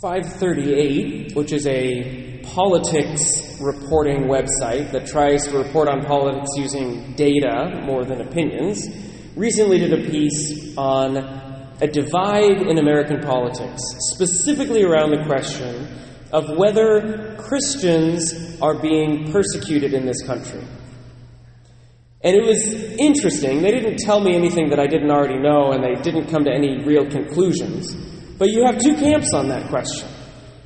538, which is a politics reporting website that tries to report on politics using data more than opinions, recently did a piece on a divide in American politics, specifically around the question of whether Christians are being persecuted in this country. And it was interesting. They didn't tell me anything that I didn't already know, and they didn't come to any real conclusions. But you have two camps on that question.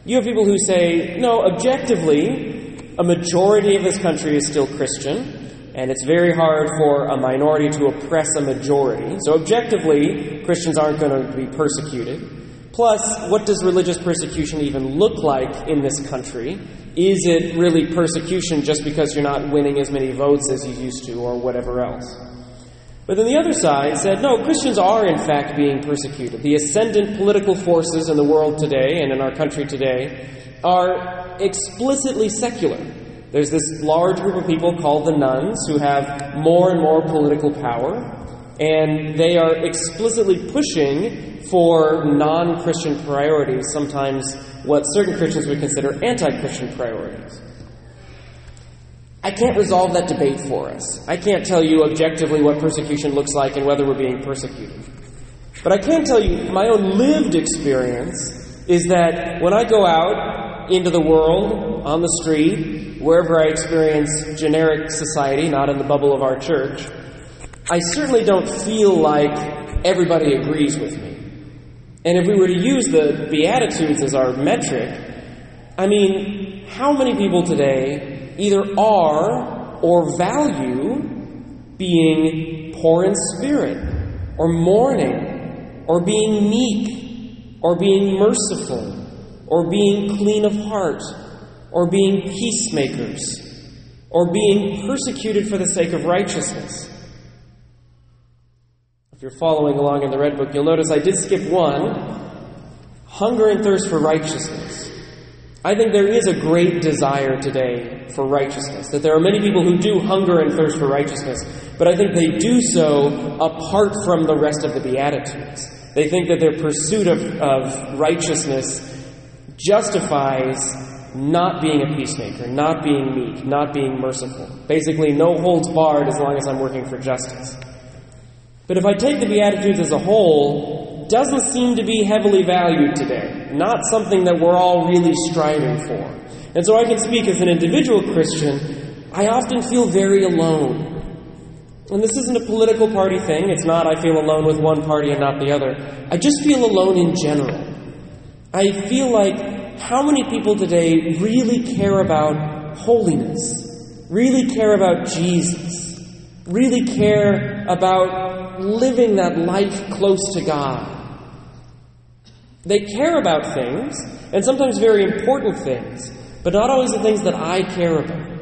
You have people who say, no, objectively, a majority of this country is still Christian, and it's very hard for a minority to oppress a majority. So objectively, Christians aren't going to be persecuted. Plus, what does religious persecution even look like in this country? Is it really persecution just because you're not winning as many votes as you used to or whatever else? But then the other side said, no, Christians are in fact being persecuted. The ascendant political forces in the world today and in our country today are explicitly secular. There's this large group of people called the nuns who have more and more political power, and they are explicitly pushing for non-Christian priorities, sometimes what certain Christians would consider anti-Christian priorities. I can't resolve that debate for us. I can't tell you objectively what persecution looks like and whether we're being persecuted. But I can tell you my own lived experience is that when I go out into the world, on the street, wherever I experience generic society, not in the bubble of our church, I certainly don't feel like everybody agrees with me. And if we were to use the Beatitudes as our metric, I mean, how many people today either are or value being poor in spirit, or mourning, or being meek, or being merciful, or being clean of heart, or being peacemakers, or being persecuted for the sake of righteousness? If you're following along in the Red Book, you'll notice I did skip one. Hunger and thirst for righteousness. I think there is a great desire today for righteousness, that there are many people who do hunger and thirst for righteousness, but I think they do so apart from the rest of the Beatitudes. They think that their pursuit of righteousness justifies not being a peacemaker, not being meek, not being merciful. Basically, no holds barred as long as I'm working for justice. But if I take the Beatitudes as a whole, doesn't seem to be heavily valued today. Not something that we're all really striving for. And so I can speak as an individual Christian, I often feel very alone. And this isn't a political party thing. It's not I feel alone with one party and not the other. I just feel alone in general. I feel like how many people today really care about holiness, really care about Jesus, really care about living that life close to God. They care about things, and sometimes very important things, but not always the things that I care about.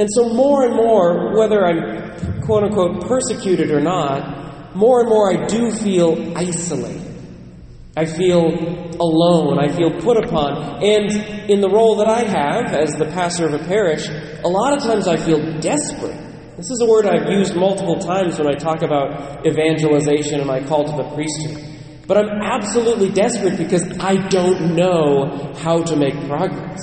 And so more and more, whether I'm quote-unquote persecuted or not, more and more I do feel isolated. I feel alone. I feel put upon. And in the role that I have as the pastor of a parish, a lot of times I feel desperate. This is a word I've used multiple times when I talk about evangelization and my call to the priesthood. But I'm absolutely desperate because I don't know how to make progress.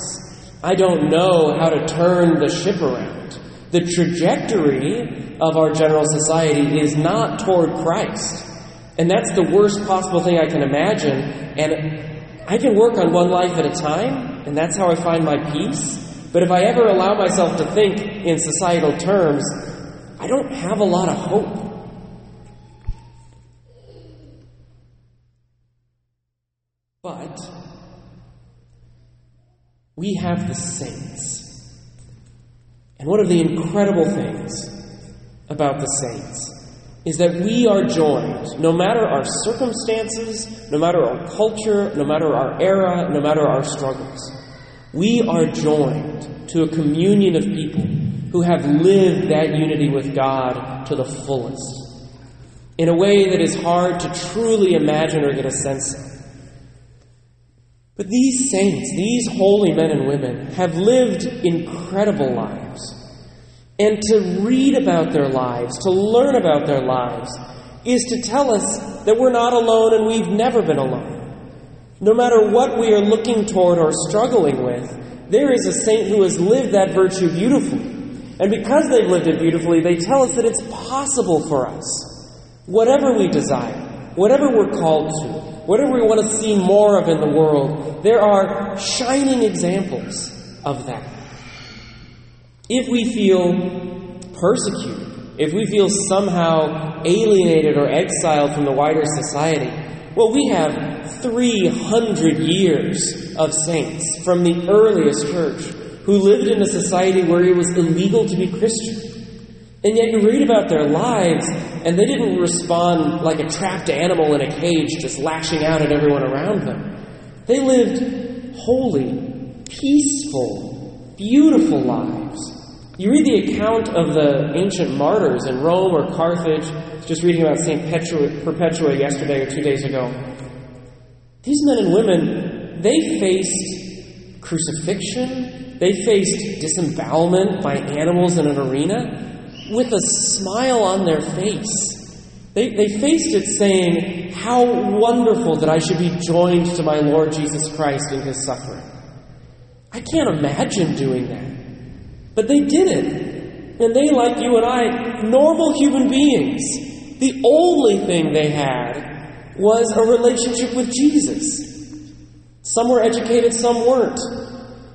I don't know how to turn the ship around. The trajectory of our general society is not toward Christ. And that's the worst possible thing I can imagine. And I can work on one life at a time, and that's how I find my peace. But if I ever allow myself to think in societal terms, I don't have a lot of hope. But we have the saints. And one of the incredible things about the saints is that we are joined, no matter our circumstances, no matter our culture, no matter our era, no matter our struggles. We are joined to a communion of people who have lived that unity with God to the fullest, in a way that is hard to truly imagine or get a sense of. But these saints, these holy men and women, have lived incredible lives. And to read about their lives, to learn about their lives, is to tell us that we're not alone and we've never been alone. No matter what we are looking toward or struggling with, there is a saint who has lived that virtue beautifully. And because they've lived it beautifully, they tell us that it's possible for us. Whatever we desire, whatever we're called to, whatever we want to see more of in the world, there are shining examples of that. If we feel persecuted, if we feel somehow alienated or exiled from the wider society, well, we have 300 years of saints from the earliest church who lived in a society where it was illegal to be Christian. And yet you read about their lives, and they didn't respond like a trapped animal in a cage, just lashing out at everyone around them. They lived holy, peaceful, beautiful lives. You read the account of the ancient martyrs in Rome or Carthage. I was just reading about St. Perpetua yesterday or 2 days ago. These men and women, they faced crucifixion. They faced disembowelment by animals in an arena with a smile on their face. They faced it saying, how wonderful that I should be joined to my Lord Jesus Christ in his suffering. I can't imagine doing that. But they did it. And they, like you and I, normal human beings, the only thing they had was a relationship with Jesus. Some were educated, some weren't.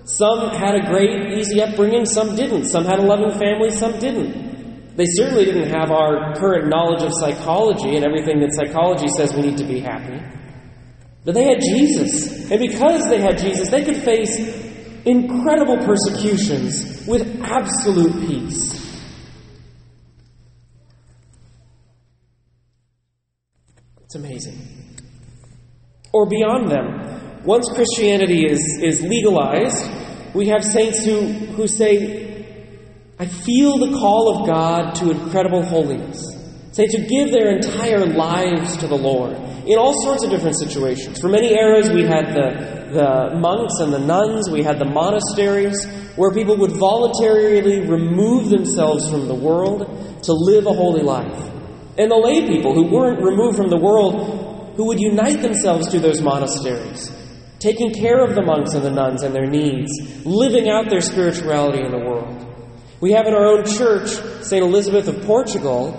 Some had a great, easy upbringing, some didn't. Some had a loving family, some didn't. They certainly didn't have our current knowledge of psychology and everything that psychology says we need to be happy. But they had Jesus. And because they had Jesus, they could face incredible persecutions with absolute peace. It's amazing. Or beyond them. Once Christianity is legalized, we have saints who say, I feel the call of God to incredible holiness. Saints who give their entire lives to the Lord in all sorts of different situations. For many eras, we had the monks and the nuns. We had the monasteries where people would voluntarily remove themselves from the world to live a holy life. And the lay people who weren't removed from the world, who would unite themselves to those monasteries, taking care of the monks and the nuns and their needs, living out their spirituality in the world. We have in our own church, St. Elizabeth of Portugal,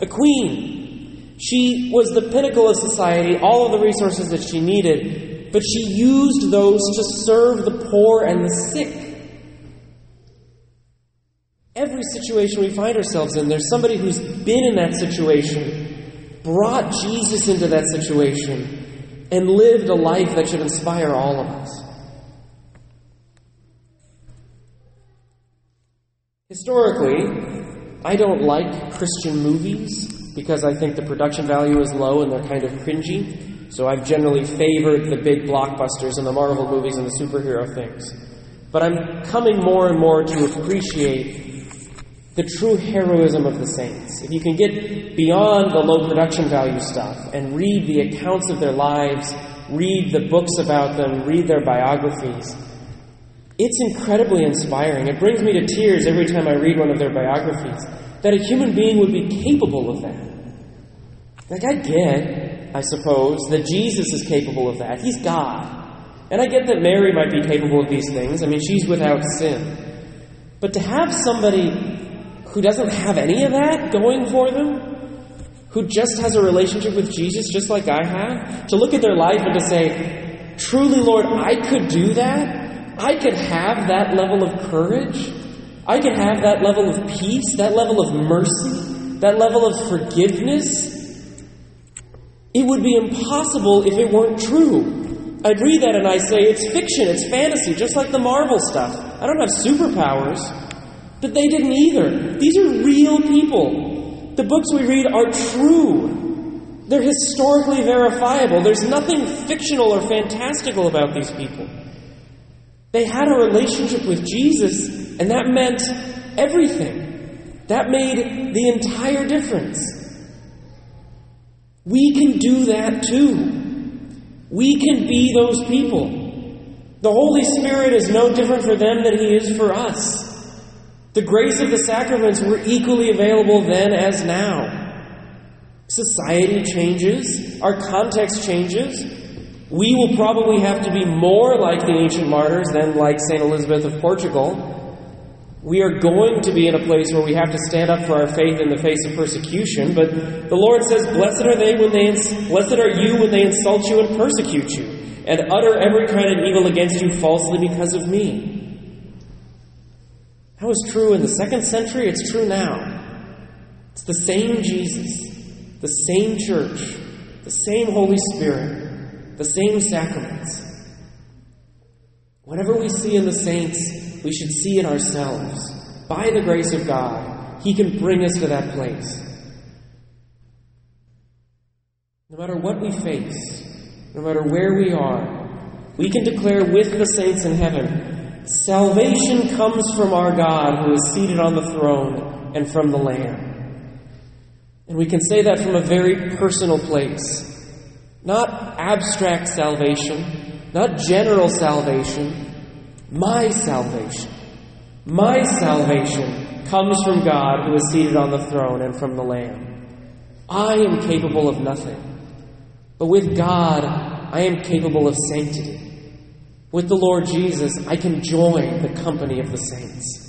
a queen. She was the pinnacle of society, all of the resources that she needed, but she used those to serve the poor and the sick. Every situation we find ourselves in, there's somebody who's been in that situation, brought Jesus into that situation, and lived a life that should inspire all of us. Historically, I don't like Christian movies because I think the production value is low and they're kind of cringy. So I've generally favored the big blockbusters and the Marvel movies and the superhero things. But I'm coming more and more to appreciate the true heroism of the saints. If you can get beyond the low production value stuff and read the accounts of their lives, read the books about them, read their biographies, it's incredibly inspiring. It brings me to tears every time I read one of their biographies, that a human being would be capable of that. Like, I get, I suppose, that Jesus is capable of that. He's God. And I get that Mary might be capable of these things. I mean, she's without sin. But to have somebody who doesn't have any of that going for them, who just has a relationship with Jesus just like I have, to look at their life and to say, truly, Lord, I could do that. I could have that level of courage. I could have that level of peace, that level of mercy, that level of forgiveness. It would be impossible if it weren't true. I'd read that and I say, it's fiction, it's fantasy, just like the Marvel stuff. I don't have superpowers. But they didn't either. These are real people. The books we read are true. They're historically verifiable. There's nothing fictional or fantastical about these people. They had a relationship with Jesus, and that meant everything. That made the entire difference. We can do that too. We can be those people. The Holy Spirit is no different for them than He is for us. The grace of the sacraments were equally available then as now. Society changes. Our context changes. We will probably have to be more like the ancient martyrs than like St. Elizabeth of Portugal. We are going to be in a place where we have to stand up for our faith in the face of persecution, but the Lord says, Blessed are you when they insult you and persecute you, and utter every kind of evil against you falsely because of me. That was true in the 2nd century, it's true now. It's the same Jesus, the same church, the same Holy Spirit, the same sacraments. Whatever we see in the saints, we should see in ourselves. By the grace of God, He can bring us to that place. No matter what we face, no matter where we are, we can declare with the saints in heaven, salvation comes from our God who is seated on the throne and from the Lamb. And we can say that from a very personal place. Not abstract salvation, not general salvation, my salvation comes from God who is seated on the throne and from the Lamb. I am capable of nothing, but with God, I am capable of sanctity. With the Lord Jesus, I can join the company of the saints.